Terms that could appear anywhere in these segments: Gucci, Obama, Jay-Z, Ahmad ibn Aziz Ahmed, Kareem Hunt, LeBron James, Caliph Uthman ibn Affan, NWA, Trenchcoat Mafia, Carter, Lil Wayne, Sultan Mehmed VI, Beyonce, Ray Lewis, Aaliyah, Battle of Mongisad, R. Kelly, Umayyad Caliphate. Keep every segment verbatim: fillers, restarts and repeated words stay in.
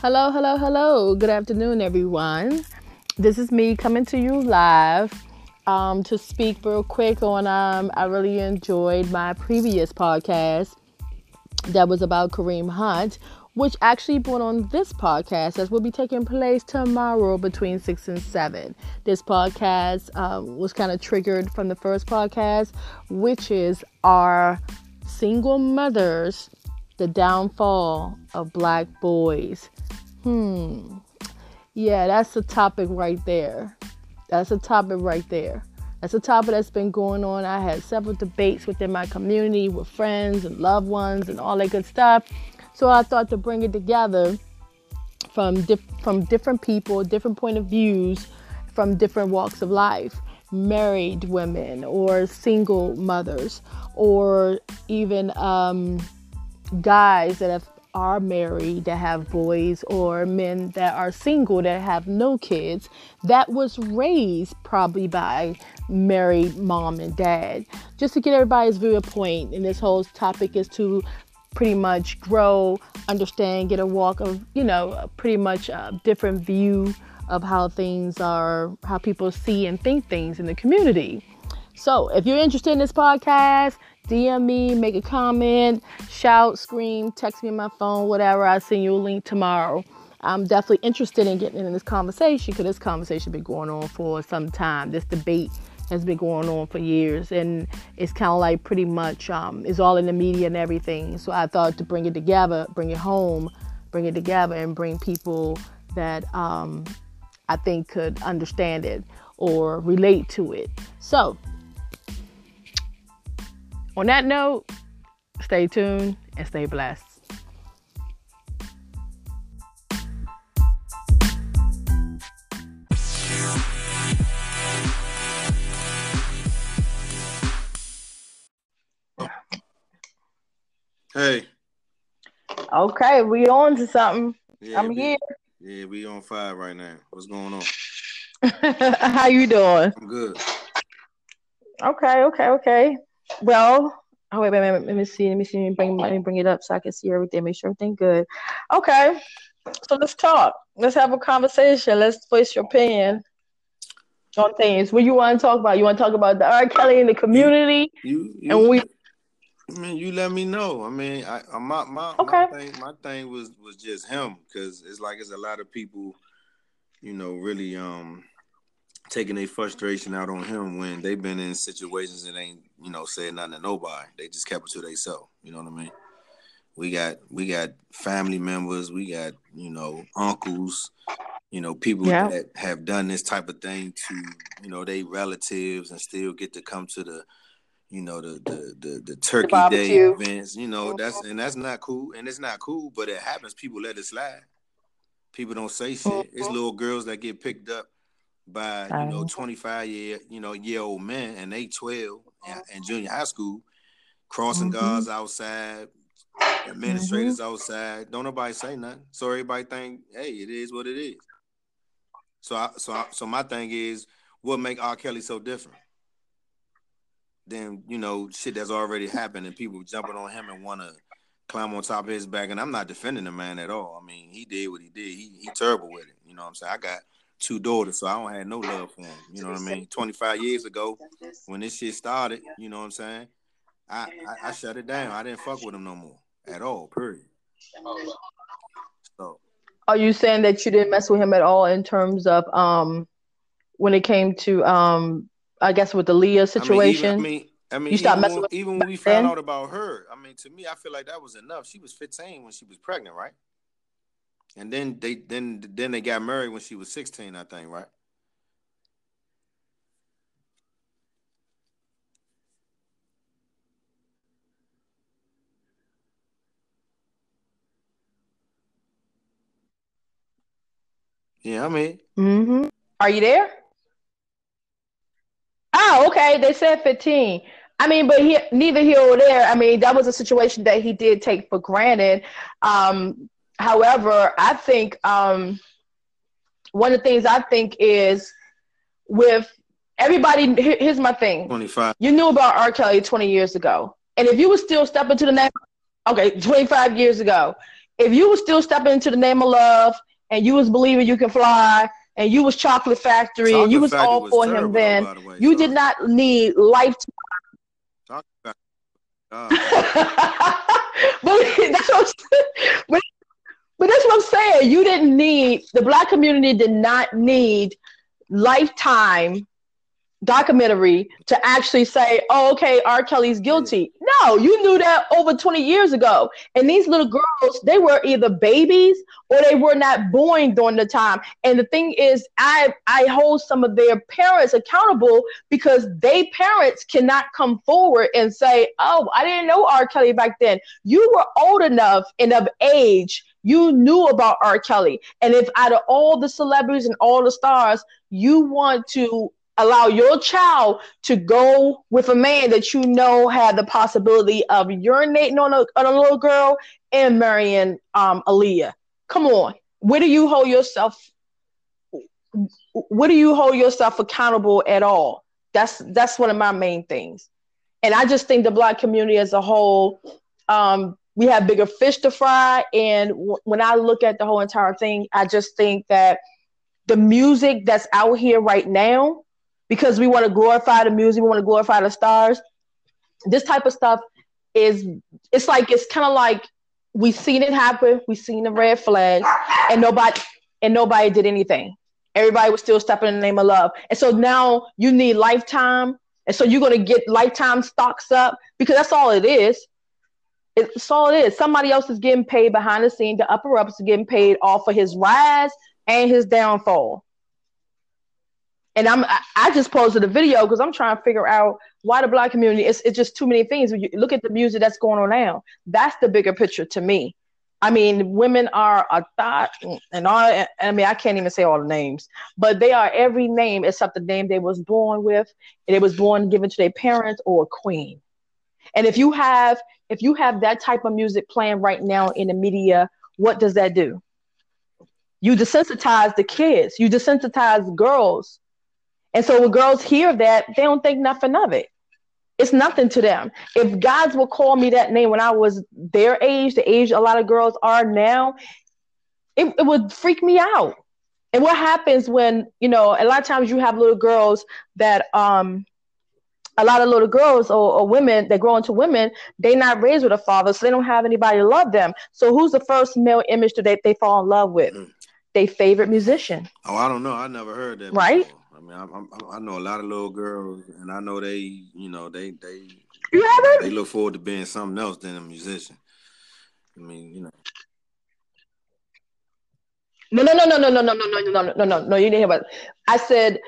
Hello, hello, hello. Good afternoon, everyone. This is me coming to you live um, to speak real quick on, um, I really enjoyed my previous podcast that was about Kareem Hunt, which actually brought on this podcast that will be taking place tomorrow between six and seven. This podcast um, was kind of triggered from the first podcast, which is our single mothers, the downfall of black boys. Hmm. Yeah, that's a topic right there. That's a topic right there. That's a topic that's been going on. I had several debates within my community with friends and loved ones and all that good stuff. So I thought to bring it together from dif- from different people, different point of views, from different walks of life. Married women or single mothers or even um, guys that have, are married that have boys or men that are single that have no kids that was raised probably by married mom and dad. Just to get everybody's viewpoint, and this whole topic is to pretty much grow, understand, get a walk of, you know, pretty much a different view of how things are, how people see and think things in the community. So if you're interested in this podcast, D M me, make a comment, shout, scream, text me on my phone, whatever. I'll send you a link tomorrow. I'm definitely interested in getting in this conversation because this conversation has been going on for some time. This debate has been going on for years, and it's kind of like pretty much um, it's all in the media and everything. So I thought to bring it together, bring it home, bring it together, and bring people that um, I think could understand it or relate to it. So on that note, stay tuned and stay blessed. Hey. Okay, we on to something. Yeah, I'm we, here. Yeah, we on fire right now. What's going on? How you doing? I'm good. Okay, okay, okay. Well, oh wait, wait, wait, let me see. Let me see. Let me bring, let me bring it up so I can see everything. Make sure everything's good. Okay, so let's talk. Let's have a conversation. Let's voice your opinion on things. What you want to talk about? You want to talk about the R. Kelly in the community, you, you, you. and we. I mean, you let me know. I mean, I, I my my, okay. my thing my thing was, was just him, because it's like it's a lot of people, you know, really um taking their frustration out on him when they've been in situations that ain't, you know, said nothing to nobody. They just kept it to themselves. You know what I mean? We got we got family members, we got, you know, uncles, you know, people yeah. that have done this type of thing to, you know, they relatives and still get to come to the You know the the the, the Turkey the Day events. You know that's and that's not cool, and it's not cool, but it happens. People let it slide. People don't say shit. Mm-hmm. It's little girls that get picked up by you know twenty-five year you know year old men, and they twelve and, and junior high school, crossing mm-hmm. guards outside, administrators mm-hmm. outside. Don't nobody say nothing. So everybody think, hey, it is what it is. So I, so I, so my thing is, what make R. Kelly so different than, you know, shit that's already happened and people jumping on him and want to climb on top of his back? And I'm not defending the man at all. I mean, he did what he did. He he terrible with it. You know what I'm saying? I got two daughters, so I don't have no love for him. You know what I mean? twenty-five years ago, when this shit started, you know what I'm saying? I, I, I shut it down. I didn't fuck with him no more at all, period. So, are you saying that you didn't mess with him at all in terms of um when it came to um I guess with the Aaliyah situation, I mean, even, I mean, I mean, you stopped messing with even when we found out about her. I mean, to me, I feel like that was enough. She was fifteen when she was pregnant, right? And then they then then they got married when she was sixteen, I think, right? Yeah, I mean, mm-hmm. Are you there? Oh, okay. They said fifteen. I mean, but he, neither here or there. I mean, that was a situation that he did take for granted. Um, however, I think um, one of the things I think is with everybody, here, here's my thing. twenty-five. You knew about R. Kelly twenty years ago. And if you were still stepping to the next, okay, twenty-five years ago, if you was still stepping into the name of love and you was believing you can fly and you was Chocolate Factory Chocolate and you was Factory all was for terrible, him then, by the way, you so. did not need lifetime. Chocolate Factory. Uh, but, that's what but, but that's what I'm saying. You didn't need, the black community did not need lifetime documentary to actually say, oh, okay, R. Kelly's guilty. No, you knew that over twenty years ago. And these little girls, they were either babies or they were not born during the time. And the thing is, I I hold some of their parents accountable because they parents cannot come forward and say, oh, I didn't know R. Kelly back then. You were old enough and of age. You knew about R. Kelly. And if out of all the celebrities and all the stars, you want to allow your child to go with a man that you know had the possibility of urinating on a, on a little girl and marrying um, Aaliyah. Come on, where do you hold yourself? Where do you hold yourself accountable at all? That's that's one of my main things, and I just think the black community as a whole, um, we have bigger fish to fry. And w- when I look at the whole entire thing, I just think that the music that's out here right now. Because we want to glorify the music, we want to glorify the stars. This type of stuff is, it's like, it's kind of like we seen it happen, we seen the red flags, and nobody and nobody did anything. Everybody was still stepping in the name of love. And so now you need lifetime, and so you're going to get lifetime stocks up, because that's all it is. It's all it is. Somebody else is getting paid behind the scene, the upper ups are getting paid off for his rise and his downfall. And I'm, I just posted a video because I'm trying to figure out why the black community, it's, it's just too many things. When you look at the music that's going on now, that's the bigger picture to me. I mean, women are a thought, and all, I mean, I can't even say all the names, but they are every name except the name they was born with, and it was born given to their parents or a queen. And if you have, if you have that type of music playing right now in the media, what does that do? You desensitize the kids, you desensitize girls. And so when girls hear that, they don't think nothing of it. It's nothing to them. If guys would call me that name when I was their age, the age a lot of girls are now, it, it would freak me out. And what happens when, you know, a lot of times you have little girls that, um, a lot of little girls or, or women that grow into women, they not raised with a father, so they don't have anybody to love them. So who's the first male image that they, they fall in love with? Mm. They favorite musician. Oh, I don't know. I never heard that. Right? Before. I mean, I'm, I'm, I know a lot of little girls, and I know they, you know, they they you haven't? they look forward to being something else than a musician. I mean, you know. No, no, no, no, no, no, no, no, no, no, no, no, no. You didn't hear about it. I said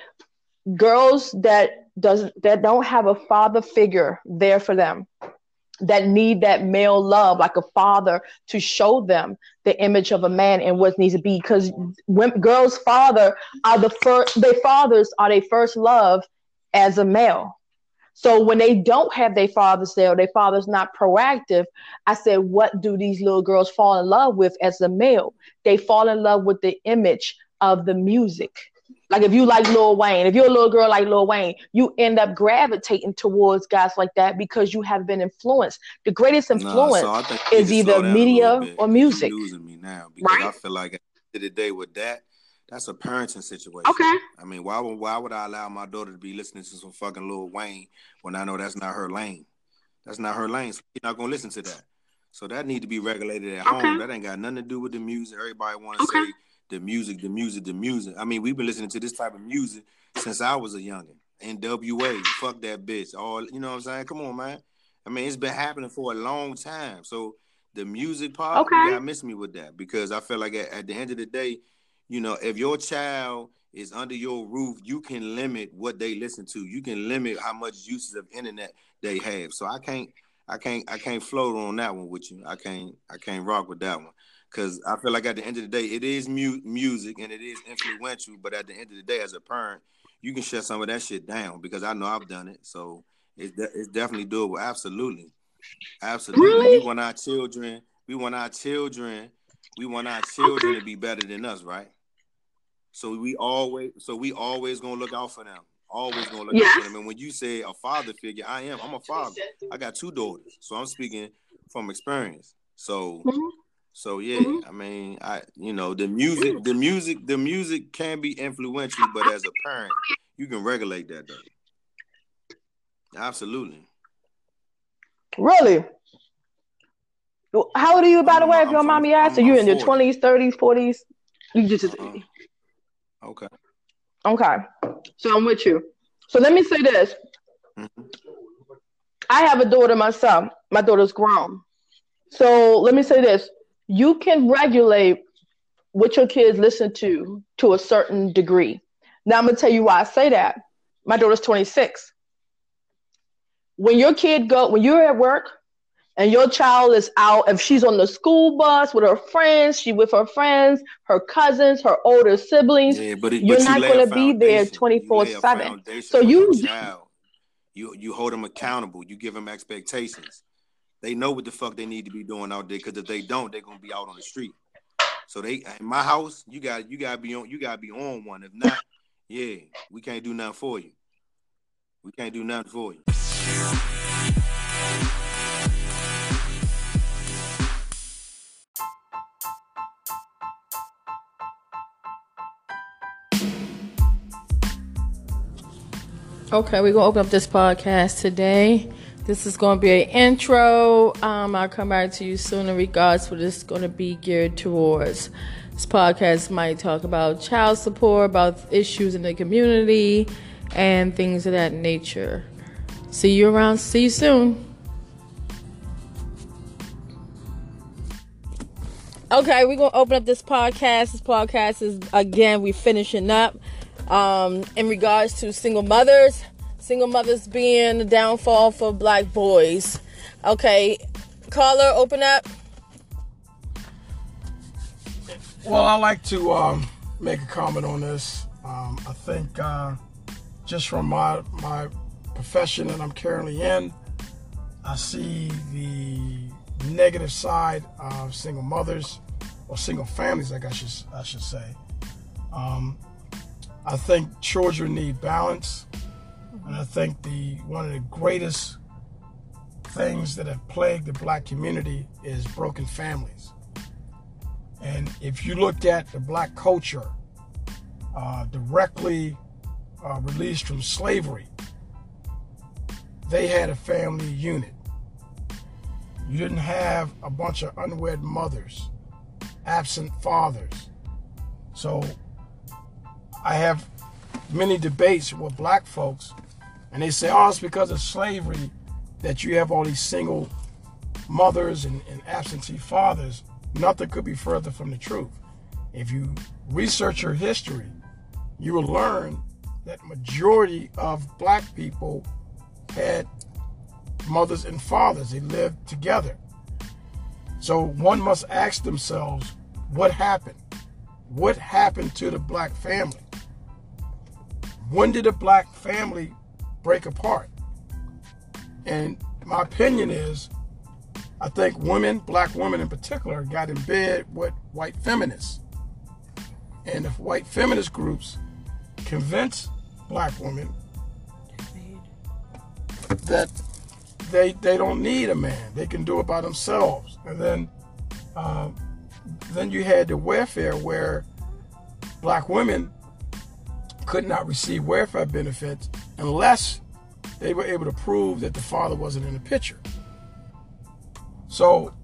girls that doesn't that don't have a father figure there for them, that need that male love, like a father, to show them the image of a man and what needs to be. Because girls' father are the first, their fathers are their first love as a male. So when they don't have their fathers there, their father's not proactive, I said, what do these little girls fall in love with as a male? They fall in love with the image of the music. Like if you like Lil Wayne, if you're a little girl like Lil Wayne, you end up gravitating towards guys like that because you have been influenced. The greatest influence no, so is either media or music. You're losing me now because right? I feel like at the end of the day with that, that's a parenting situation. Okay. I mean, why would why would I allow my daughter to be listening to some fucking Lil Wayne when I know that's not her lane? That's not her lane. So you're not gonna listen to that. So that need to be regulated at okay. home. That ain't got nothing to do with the music. Everybody want to okay. say. The music, the music, the music. I mean, we've been listening to this type of music since I was a youngin'. N W A, fuck that bitch. All you know what I'm saying? Come on, man. I mean, it's been happening for a long time. So the music part, okay. you gotta miss me with that because I feel like at, at the end of the day, you know, if your child is under your roof, you can limit what they listen to. You can limit how much uses of internet they have. So I can't, I can't, I can't float on that one with you. I can't, I can't rock with that one. Because I feel like at the end of the day, it is mu- music and it is influential. But at the end of the day, as a parent, you can shut some of that shit down because I know I've done it. So it's, de- it's definitely doable. Absolutely. Absolutely. Really? We want our children. We want our children. We want our children okay. to be better than us, right? So we always so we always going to look out for them. Always going to look yes. out for them. And when you say a father figure, I am. I'm a father. I got two daughters. So I'm speaking from experience. So... Mm-hmm. So yeah, mm-hmm. I mean, I you know the music, the music, the music can be influential, but as a parent, you can regulate that though. Absolutely. Really? How old are you, by the way? I'm, if your I'm, mommy asked, are you in your twenties, thirties, forties? You just uh-huh. okay. Okay, so I'm with you. So let me say this: mm-hmm. I have a daughter myself. My daughter's grown. So let me say this. You can regulate what your kids listen to to a certain degree. Now, I'm going to tell you why I say that. My daughter's twenty-six. When your kid go, when you're at work and your child is out, if she's on the school bus with her friends, she with her friends, her cousins, her older siblings, yeah, but it, you're but not you going to be there twenty-four seven. So you, you, you hold them accountable. You give them expectations. They know what the fuck they need to be doing out there, because if they don't, they're gonna be out on the street. So they, in my house, you got you got to be on, you got to be on one. If not, yeah, we can't do nothing for you. We can't do nothing for you. Okay, we're gonna open up this podcast today. This is going to be an intro. Um, I'll come back to you soon in regards to what it's going to be geared towards. This podcast might talk about child support, about issues in the community, and things of that nature. See you around. See you soon. Okay, we're going to open up this podcast. This podcast is, again, we're finishing up um, in regards to single mothers. Single mothers being the downfall for black boys. Okay, caller, open up. Well, I like to um, make a comment on this. Um, I think uh, just from my my profession that I'm currently in, I see the negative side of single mothers or single families, like I should I should say. Um, I think children need balance. And I think the one of the greatest things that have plagued the black community is broken families. And if you looked at the black culture uh, directly uh, released from slavery, they had a family unit. You didn't have a bunch of unwed mothers, absent fathers. So I have many debates with black folks, and they say, oh, it's because of slavery that you have all these single mothers and, and absentee fathers. Nothing could be further from the truth. If you research your history, you will learn that majority of black people had mothers and fathers. They lived together. So one must ask themselves, what happened? What happened to the black family? When did a black family break apart? And my opinion is, I think women, black women in particular, got in bed with white feminists. And if white feminist groups convince black women that they they don't need a man, they can do it by themselves. And then, uh, then you had the welfare where black women could not receive welfare benefits unless they were able to prove that the father wasn't in the picture. So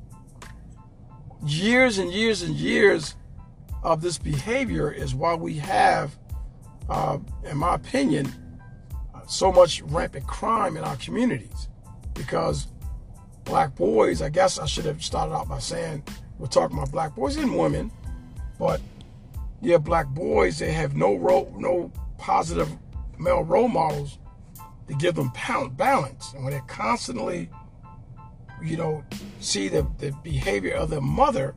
years and years and years of this behavior is why we have, uh, in my opinion, uh, so much rampant crime in our communities. Because black boys, I guess I should have started out by saying we're talking about black boys and women, but yeah, black boys, they have no role, no positive male role models to give them balance. And when they constantly, you know, see the, the behavior of their mother,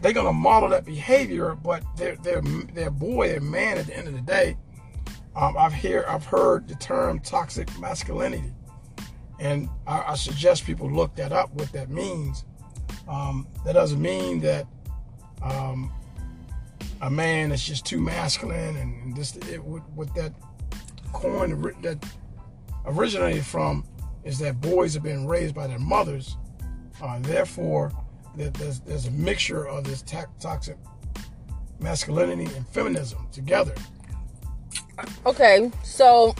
they're going to model that behavior, but they're, they're, they're boy, they're man at the end of the day. Um, I've, hear, I've heard the term toxic masculinity. And I, I suggest people look that up, what that means. Um, that doesn't mean that... Um, a man that's just too masculine, and this, it, what that coin that originated from is that boys have been raised by their mothers. Uh, therefore, that there's, there's a mixture of this ta- toxic masculinity and feminism together. Okay, so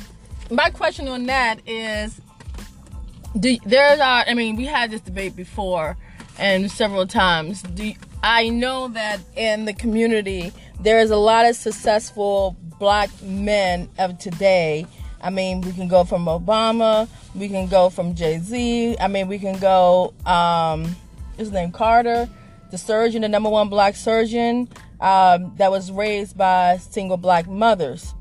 my question on that is, do there's our, I mean, we had this debate before and several times. Do I know that in the community there is a lot of successful black men of today. I mean, we can go from Obama, we can go from Jay-Z, I mean, we can go, um, his name Carter, the surgeon, the number one black surgeon um, that was raised by single black mothers.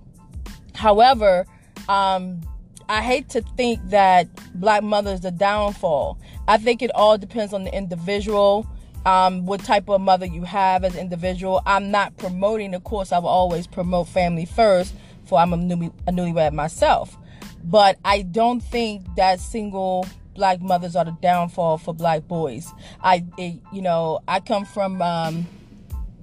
However, um, I hate to think that black mothers are the downfall. I think it all depends on the individual, um, what type of mother you have as an individual. I'm not promoting, of course, I will always promote family first, for I'm a, newly, a newlywed myself. But I don't think that single black mothers are the downfall for black boys. I, it, you know, I come from um,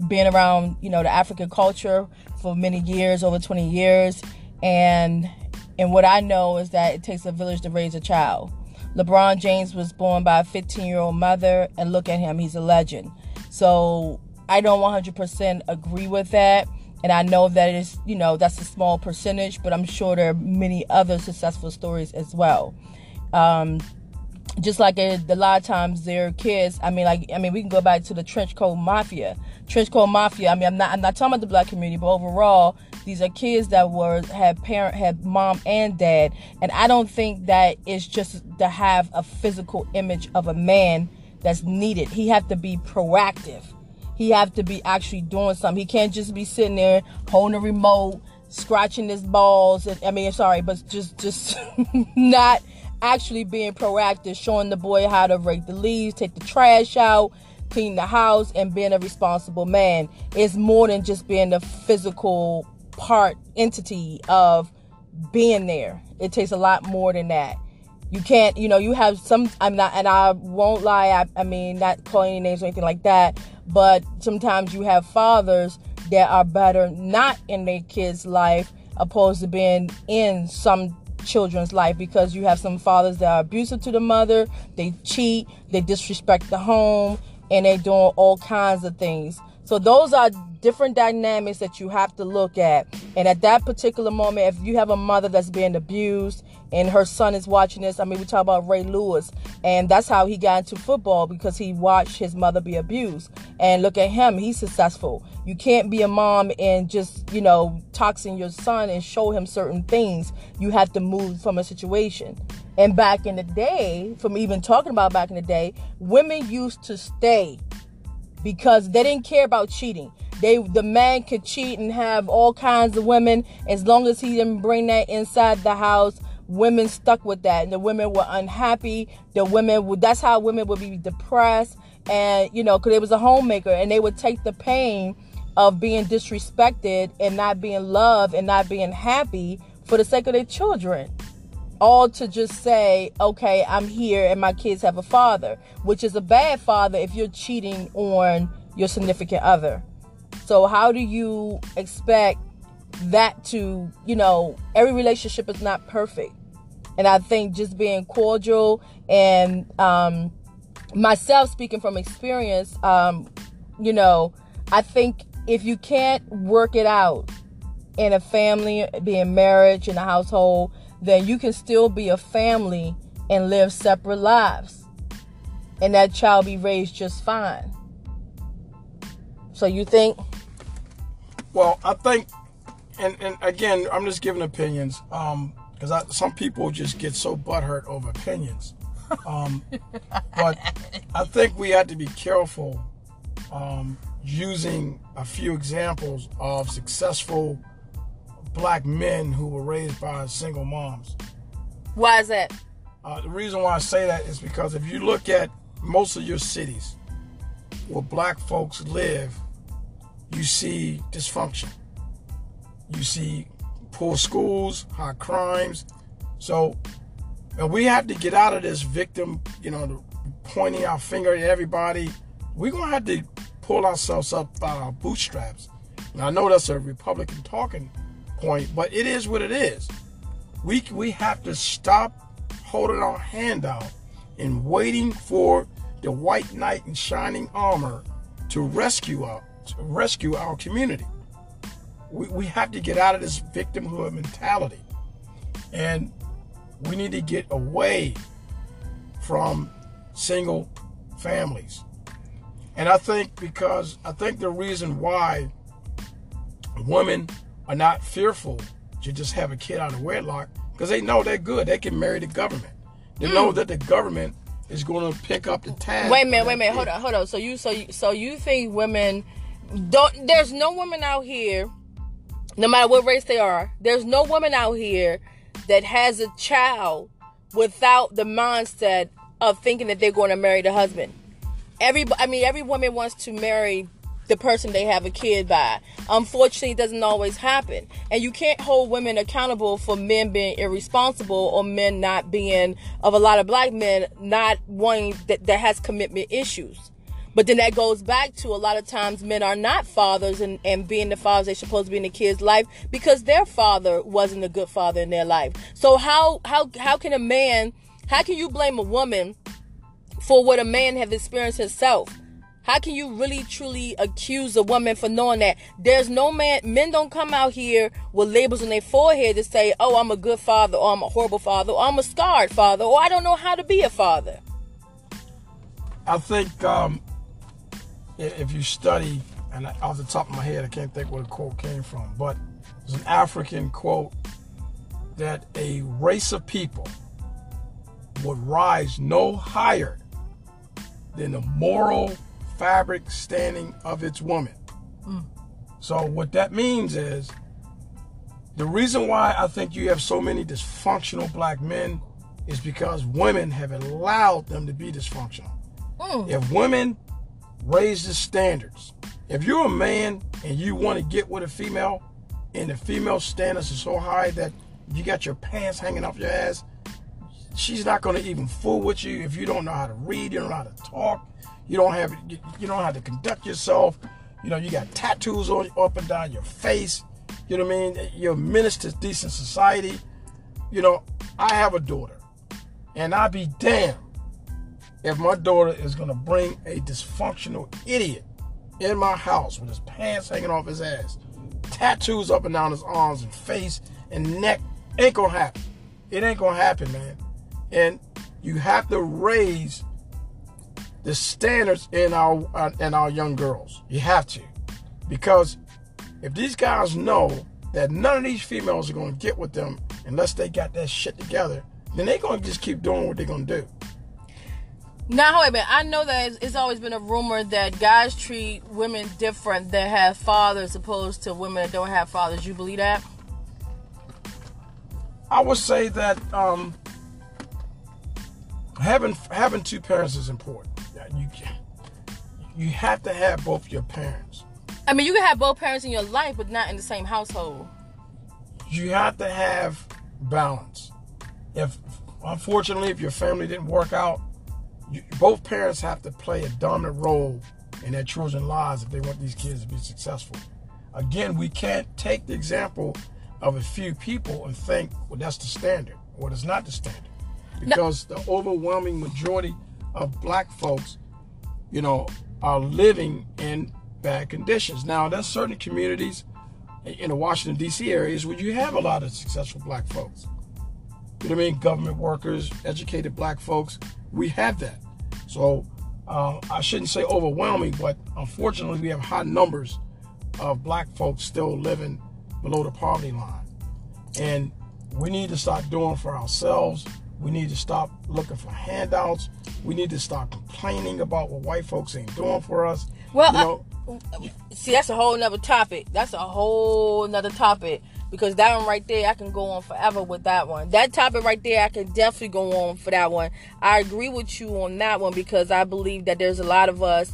being around, you know, the African culture for many years, over twenty years. And, and what I know is that it takes a village to raise a child. LeBron James was born by a fifteen-year-old mother, and look at him, he's a legend. So I don't one hundred percent agree with that. And I know that it is, you know, that's a small percentage, but I'm sure there are many other successful stories as well. Um, just like a, a lot of times there are kids. I mean, like, I mean, we can go back to the Trenchcoat Mafia. Trenchcoat Mafia. I mean, I'm not, I'm not talking about the black community, but overall, these are kids that were had parent, had mom and dad. And I don't think that it's just to have a physical image of a man that's needed. He have to be proactive. He have to be actually doing something. He can't just be sitting there holding a remote, scratching his balls. And, I mean, sorry, but just just not actually being proactive, showing the boy how to rake the leaves, take the trash out, clean the house, and being a responsible man. It's more than just being the physical part entity of being there. It takes a lot more than that. You can't, you know, you have some, I'm not, and I won't lie, I, I mean, not calling any names or anything like that, but sometimes you have fathers that are better not in their kids' life opposed to being in some children's life, because you have some fathers that are abusive to the mother, they cheat, they disrespect the home, and they're doing all kinds of things. So those are different dynamics that you have to look at. And at that particular moment, if you have a mother that's being abused and her son is watching this, I mean, we talk about Ray Lewis, and that's how he got into football, because he watched his mother be abused. And look at him, he's successful. You can't be a mom and just, you know, toxin your son and show him certain things. You have to move from a situation. And back in the day, from even talking about back in the day, women used to stay, because they didn't care about cheating. They, the man could cheat and have all kinds of women. As long as he didn't bring that inside the house, women stuck with that. And the women were unhappy. The women would, that's how women would be depressed. And, you know, because it was a homemaker. And they would take the pain of being disrespected and not being loved and not being happy for the sake of their children. All to just say, okay, I'm here and my kids have a father, which is a bad father if you're cheating on your significant other. So how do you expect that to, you know, every relationship is not perfect. And I think just being cordial and um, myself speaking from experience, um, you know, I think if you can't work it out in a family, being marriage, in a household, then you can still be a family and live separate lives. And that child be raised just fine. So you think? Well, I think, and, and again, I'm just giving opinions. Um, because I, some people just get so butthurt over opinions. Um, but I think we have to be careful um, using a few examples of successful black men who were raised by single moms. Why is that? Uh, the reason why I say that is because if you look at most of your cities where black folks live, you see dysfunction. You see poor schools, high crimes. So and we have to get out of this victim, you know, pointing our finger at everybody. We're going to have to pull ourselves up by our bootstraps. Now, I know that's a Republican talking point, but it is what it is. We we have to stop holding our hand out and waiting for the white knight in shining armor to rescue our, to rescue our community. We, we have to get out of this victimhood mentality. And we need to get away from single families. And I think because, I think the reason why women are not fearful to just have a kid out of wedlock, because they know they're good. They can marry the government. They mm. know that the government is going to pick up the tab. Wait a minute, wait a minute, hold on, hold on. So you, so you, so you think women don't? There's no woman out here, no matter what race they are. There's no woman out here that has a child without the mindset of thinking that they're going to marry the husband. Every, I mean, every woman wants to marry the person they have a kid by. Unfortunately, it doesn't always happen. And you can't hold women accountable for men being irresponsible or men not being, of a lot of black men, not wanting, that, that has commitment issues. But then that goes back to, a lot of times men are not fathers and, and being the fathers they're supposed to be in the kid's life because their father wasn't a good father in their life. So how, how, how can a man, how can you blame a woman for what a man have experienced himself? How can you really truly accuse a woman for knowing that? There's no man, men don't come out here with labels on their forehead to say, oh, I'm a good father, or I'm a horrible father, or I'm a scarred father, or I don't know how to be a father. I think um, if you study, and off the top of my head, I can't think where the quote came from, but it's an African quote that a race of people would rise no higher than the moral fabric standing of its woman. Mm. So what that means is, the reason why I think you have so many dysfunctional black men is because women have allowed them to be dysfunctional. Mm. If women raise the standards, if you're a man and you want to get with a female and the female standards are so high that you got your pants hanging off your ass, she's not going to even fool with you if you don't know how to read, you don't know how to talk, you don't have, you, you don't know how to conduct yourself. You know, you got tattoos on, up and down your face. You know what I mean? You're a menace to decent society. You know, I have a daughter, and I'd be damned if my daughter is going to bring a dysfunctional idiot in my house with his pants hanging off his ass, tattoos up and down his arms and face and neck. Ain't going to happen. It ain't going to happen, man. And you have to raise the standards in our uh, in our young girls. You have to. Because if these guys know that none of these females are going to get with them unless they got that shit together, then they're going to just keep doing what they're going to do. Now, wait a minute. I know that it's, it's always been a rumor that guys treat women different that have fathers opposed to women that don't have fathers. You believe that? I would say that um, having having two parents is important. You you have to have both your parents. I mean, you can have both parents in your life, but not in the same household. You have to have balance. If, unfortunately, if your family didn't work out, you, both parents have to play a dominant role in their children's lives if they want these kids to be successful. Again, we can't take the example of a few people and think, well, that's the standard. Well, it's not the standard. Because no. The overwhelming majority of black folks, you know, are living in bad conditions. Now, there's certain communities in the Washington, D C areas where you have a lot of successful black folks. You know what I mean? Government workers, educated black folks, we have that. So uh, I shouldn't say overwhelming, but unfortunately we have high numbers of black folks still living below the poverty line. And we need to start doing for ourselves. We need to stop looking for handouts. We need to stop complaining about what white folks ain't doing for us. Well, you know, I, see, that's a whole nother topic. That's a whole nother topic. Because that one right there, I can go on forever with that one. That topic right there, I can definitely go on for that one. I agree with you on that one because I believe that there's a lot of us,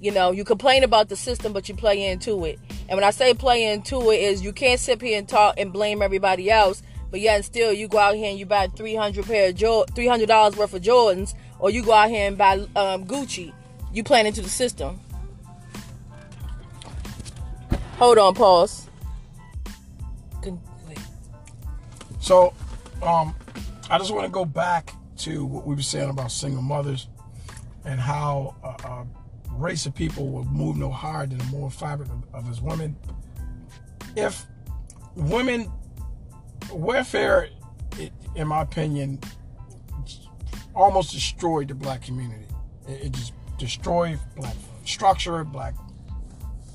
you know, you complain about the system, but you play into it. And when I say play into it is you can't sit here and talk and blame everybody else. But yet and still, you go out here and you buy three hundred pair of jo- three hundred dollars worth of Jordans, or you go out here and buy um, Gucci. You playing into the system. Hold on, pause. So, um, I just want to go back to what we were saying about single mothers. and how a, a race of people will move no higher than the moral fabric of, of his women. If women, welfare, it, in my opinion, almost destroyed the black community. It, it just destroyed black structure, black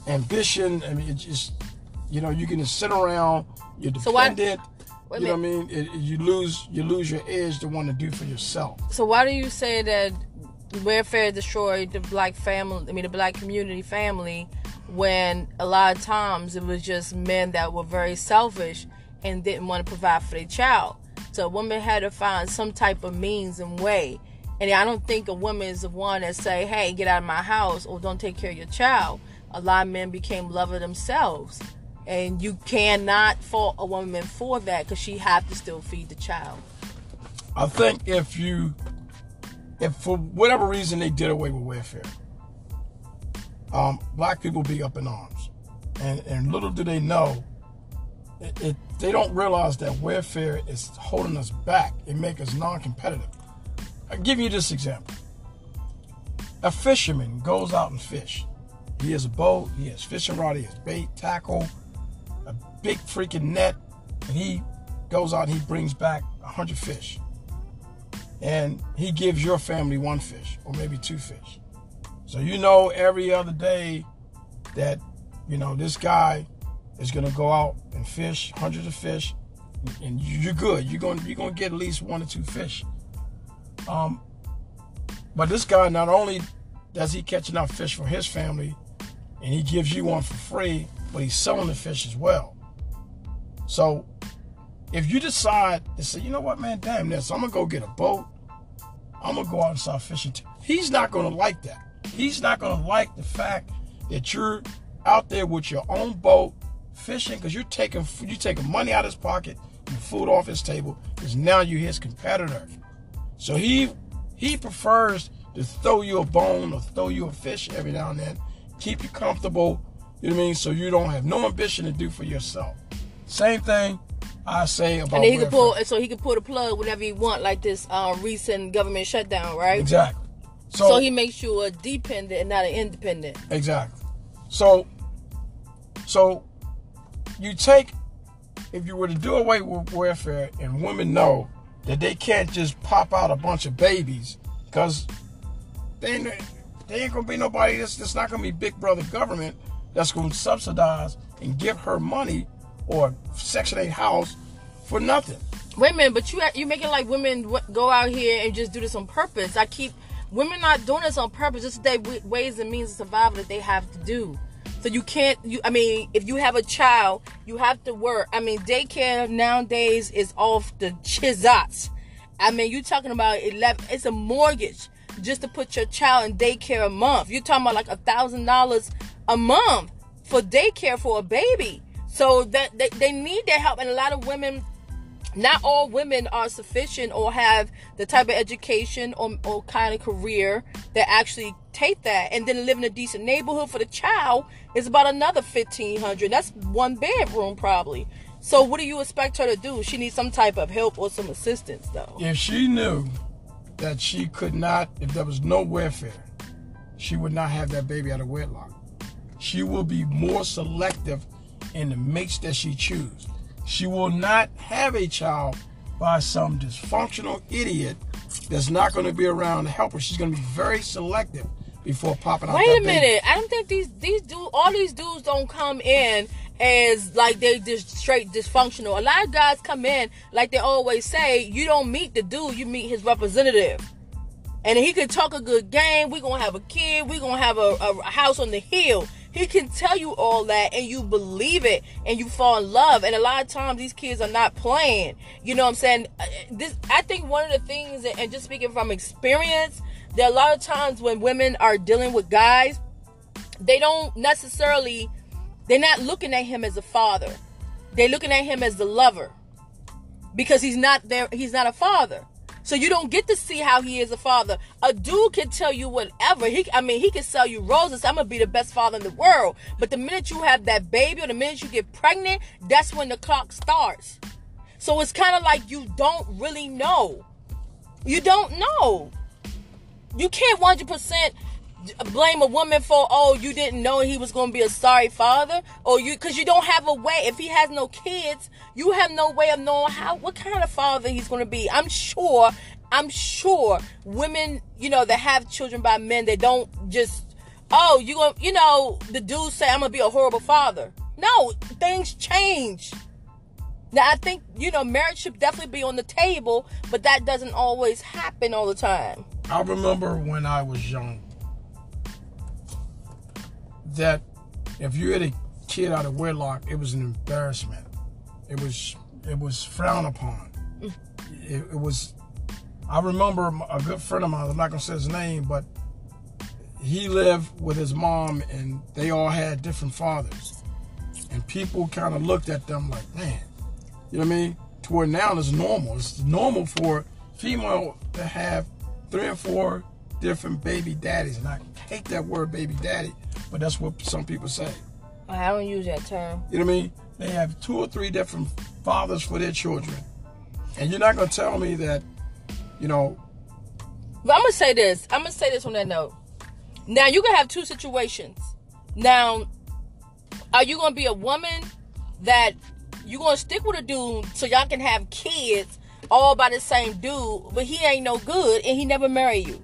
ambition. I mean, it just, you know, you can just sit around, you're dependent. So Wait you know what I mean? It, you lose you lose your edge to want to do for yourself. So why do you say that welfare destroyed the black family? I mean, the black community family, when a lot of times it was just men that were very selfish and didn't want to provide for their child. So women had to find some type of means and way. And I don't think a woman is the one that say, "Hey, get out of my house," or "Don't take care of your child." A lot of men became lovers themselves. And you cannot fault a woman for that, because she has to still feed the child. I think if you, if for whatever reason they did away with welfare, um, black people be up in arms. And, and little do they know, it, it, they don't realize that welfare is holding us back. It makes us non-competitive. I'll give you this example. A fisherman goes out and fish. He has a boat, he has fishing rod, he has bait, tackle, a big freaking net, and he goes out and he brings back one hundred fish. And he gives your family one fish or maybe two fish. So you know every other day that, you know, this guy is going to go out and fish hundreds of fish, and you're good. You're going you're going to get at least one or two fish. Um, but this guy, not only does he catch enough fish for his family, and he gives you one for free, but he's selling the fish as well. So if you decide to say, you know what, man, damn this, I'm going to go get a boat. I'm going to go out and start fishing too. He's not going to like that. He's not going to like the fact that you're out there with your own boat fishing, because you're taking you're taking money out of his pocket and food off his table, because now you're his competitor. So he he prefers to throw you a bone or throw you a fish every now and then, keep you comfortable, you know what I mean, so you don't have no ambition to do for yourself. Same thing I say about and he can pull, so he can pull the plug whenever he want, like this uh, recent government shutdown, right? Exactly. So, so he makes you a dependent and not an independent. Exactly. So, so you take, if you were to do away with welfare, and women know that they can't just pop out a bunch of babies, because they ain't, they ain't going to be nobody, that's, that's not going to be big brother government that's going to subsidize and give her money or Section eight house for nothing. Wait a minute, but you, you're making like women go out here and just do this on purpose. I keep, women not doing this on purpose. It's their ways and means of survival that they have to do. So you can't, you, I mean, if you have a child, you have to work. I mean, daycare nowadays is off the chizats. I mean, you're talking about eleven, it's a mortgage just to put your child in daycare a month. You're talking about like a thousand dollars a month for daycare for a baby. So that they, they need their help. And a lot of women, not all women are sufficient or have the type of education or, or kind of career that actually take that. And then live in a decent neighborhood for the child is about another fifteen hundred dollars. That's one bedroom probably. So what do you expect her to do? She needs some type of help or some assistance though. If she knew that she could not, if there was no welfare, she would not have that baby out of wedlock. She will be more selective in the mates that she chooses. She will not have a child by some dysfunctional idiot that's not going to be around to help her. She's going to be very selective before popping out. Wait a minute. I don't think these these dudes, all these dudes don't come in as like they just straight dysfunctional. A lot of guys come in, like they always say, you don't meet the dude, you meet his representative. And he could talk a good game. We're going to have a kid. We're going to have a, a house on the hill. He can tell you all that, and you believe it, and you fall in love. And a lot of times these kids are not playing. You know what I'm saying? This, I think one of the things, and just speaking from experience, that a lot of times when women are dealing with guys, they don't necessarily... they're not looking at him as a father. They're looking at him as the lover, because he's not there. He's not a father. So you don't get to see how he is a father. A dude can tell you whatever. He, I mean, he can sell you roses. I'm going to be the best father in the world. But the minute you have that baby or the minute you get pregnant, that's when the clock starts. So it's kind of like you don't really know. You don't know. you can't one hundred percent blame a woman for, oh, you didn't know he was going to be a sorry father, or you, because you don't have a way. If he has no kids, you have no way of knowing how, what kind of father he's going to be. I'm sure, I'm sure women, you know, that have children by men, they don't just, oh, you gonna, you know, the dude say, I'm going to be a horrible father. No, things change. Now, I think, you know, marriage should definitely be on the table, but that doesn't always happen all the time. I remember when I was young that if you had a kid out of wedlock, it was an embarrassment. It was it was frowned upon. It, it was, I remember a good friend of mine, I'm not going to say his name, but he lived with his mom and they all had different fathers. And people kind of looked at them like, man, you know what I mean? To where now it's normal. It's normal for a female to have three or four different baby daddies. And I hate that word baby daddy, but that's what some people say. I don't use that term. You know what I mean? They have two or three different fathers for their children. And you're not going to tell me that, you know. But I'm going to say this. I'm going to say this on that note. Now, you can have two situations. Now, are you going to be a woman that you're going to stick with a dude so y'all can have kids all by the same dude, but he ain't no good and he never marry you?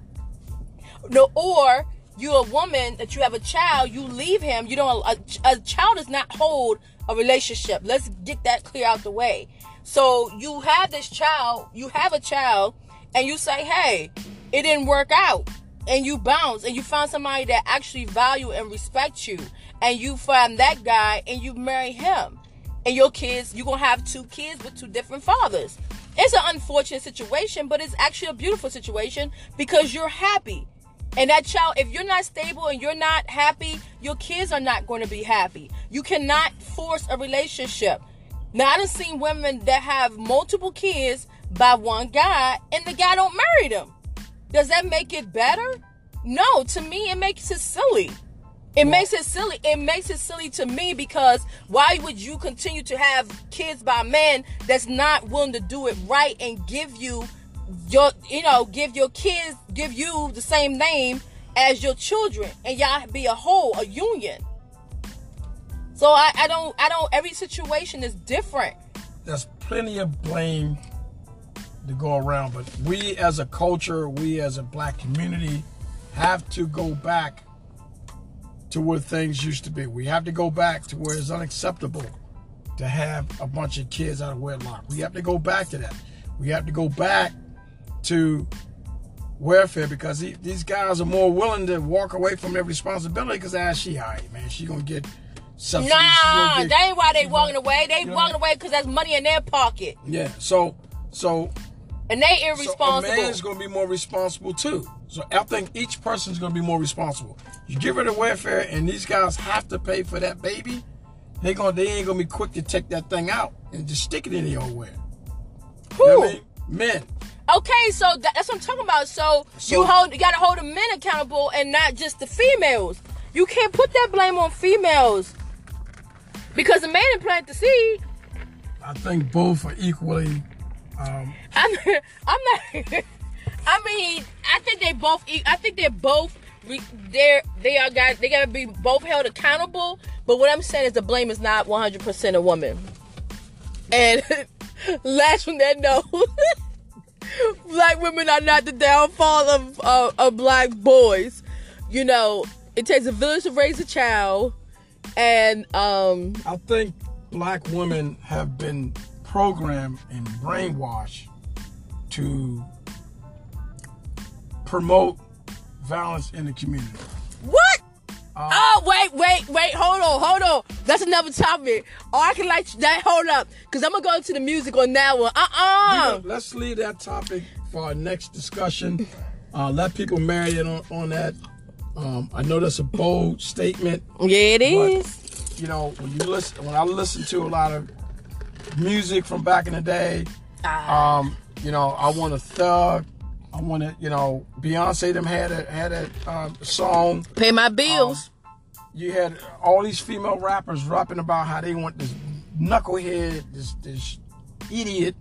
No, or you're a woman that you have a child, you leave him. You don't. A, a child does not hold a relationship. Let's get that clear out the way. So you have this child, you have a child, and you say, "Hey, it didn't work out," and you bounce, and you find somebody that actually value and respect you, and you find that guy, and you marry him, and your kids, you're gonna have two kids with two different fathers. It's an unfortunate situation, but it's actually a beautiful situation because you're happy. And that child, if you're not stable and you're not happy, your kids are not going to be happy. You cannot force a relationship. Now, I done seen women that have multiple kids by one guy, and the guy don't marry them. Does that make it better? No, to me, it makes it silly. It makes it silly. It makes it silly to me because why would you continue to have kids by a man that's not willing to do it right and give you Your, you know, give your kids, give you the same name as your children, and y'all be a whole, a union. So I, I don't, I don't. Every situation is different. There's plenty of blame to go around, but we as a culture, we as a black community, have to go back to where things used to be. We have to go back to where it's unacceptable to have a bunch of kids out of wedlock. We have to go back to that. We have to go back to welfare because he, these guys are more willing to walk away from their responsibility because ah, she all right, man. She gonna get something. Nah, gonna get, that ain't why they walking gonna, away. They you know walking away because that's money in their pocket. Yeah, so, so. And they irresponsible. So a man's gonna be more responsible too. So I think each person's gonna be more responsible. You give her the welfare and these guys have to pay for that baby, they gonna, they ain't gonna be quick to take that thing out and just stick it in the old way. Who? You know what I mean? Men. Okay, so that, that's what I'm talking about. So, so you hold, you gotta hold the men accountable and not just the females. You can't put that blame on females because the man didn't plant the seed. I think both are equally. Um, I'm, I'm not. I mean, I think they both. I think they're both. They're they are got. They gotta be both held accountable. But what I'm saying is the blame is not one hundred percent a woman. And last one that no. Black women are not the downfall of, of, of black boys. You know, it takes a village to raise a child. And um, I think black women have been programmed and brainwashed to promote violence in the community. What? Um, oh, wait, wait, wait. Hold on, hold on. That's another topic. Or oh, I can like that. Hold up. Because I'm going to go to the music on that one. Uh-uh. You know, let's leave that topic for our next discussion. Uh, let people marinate on, on that. Um, I know that's a bold statement. Yeah, it is. But, you know, when you listen, when I listen to a lot of music from back in the day, ah. um, you know, I want a thug. I want to, you know, Beyonce them had a had a um, song. Pay my bills. Um, you had all these female rappers rapping about how they want this knucklehead, this this idiot.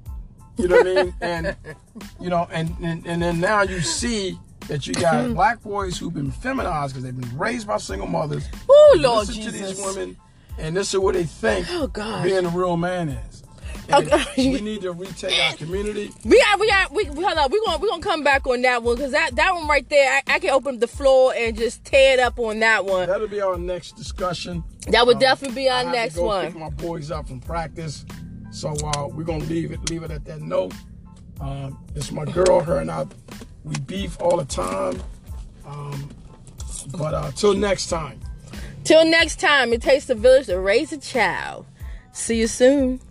You know what I mean? And you know, and, and and then now you see that you got black boys who've been feminized because they've been raised by single mothers. Oh, Lord Jesus. Listen to these women, and this is what they think oh, God. being a real man is. Okay. We need to retake our community. We are, we are, we, hold up. We're going we're gonna come back on that one, because that, that one right there, I, I can open up the floor and just tear it up on that one. That'll be our next discussion. That would um, definitely be our I next go one. I pick my boys up from practice, so uh, we're going to leave it, leave it at that note. Um, it's my girl, her and I, we beef all the time. Um, but uh, till next time. Till next time, it takes a village to raise a child. See you soon.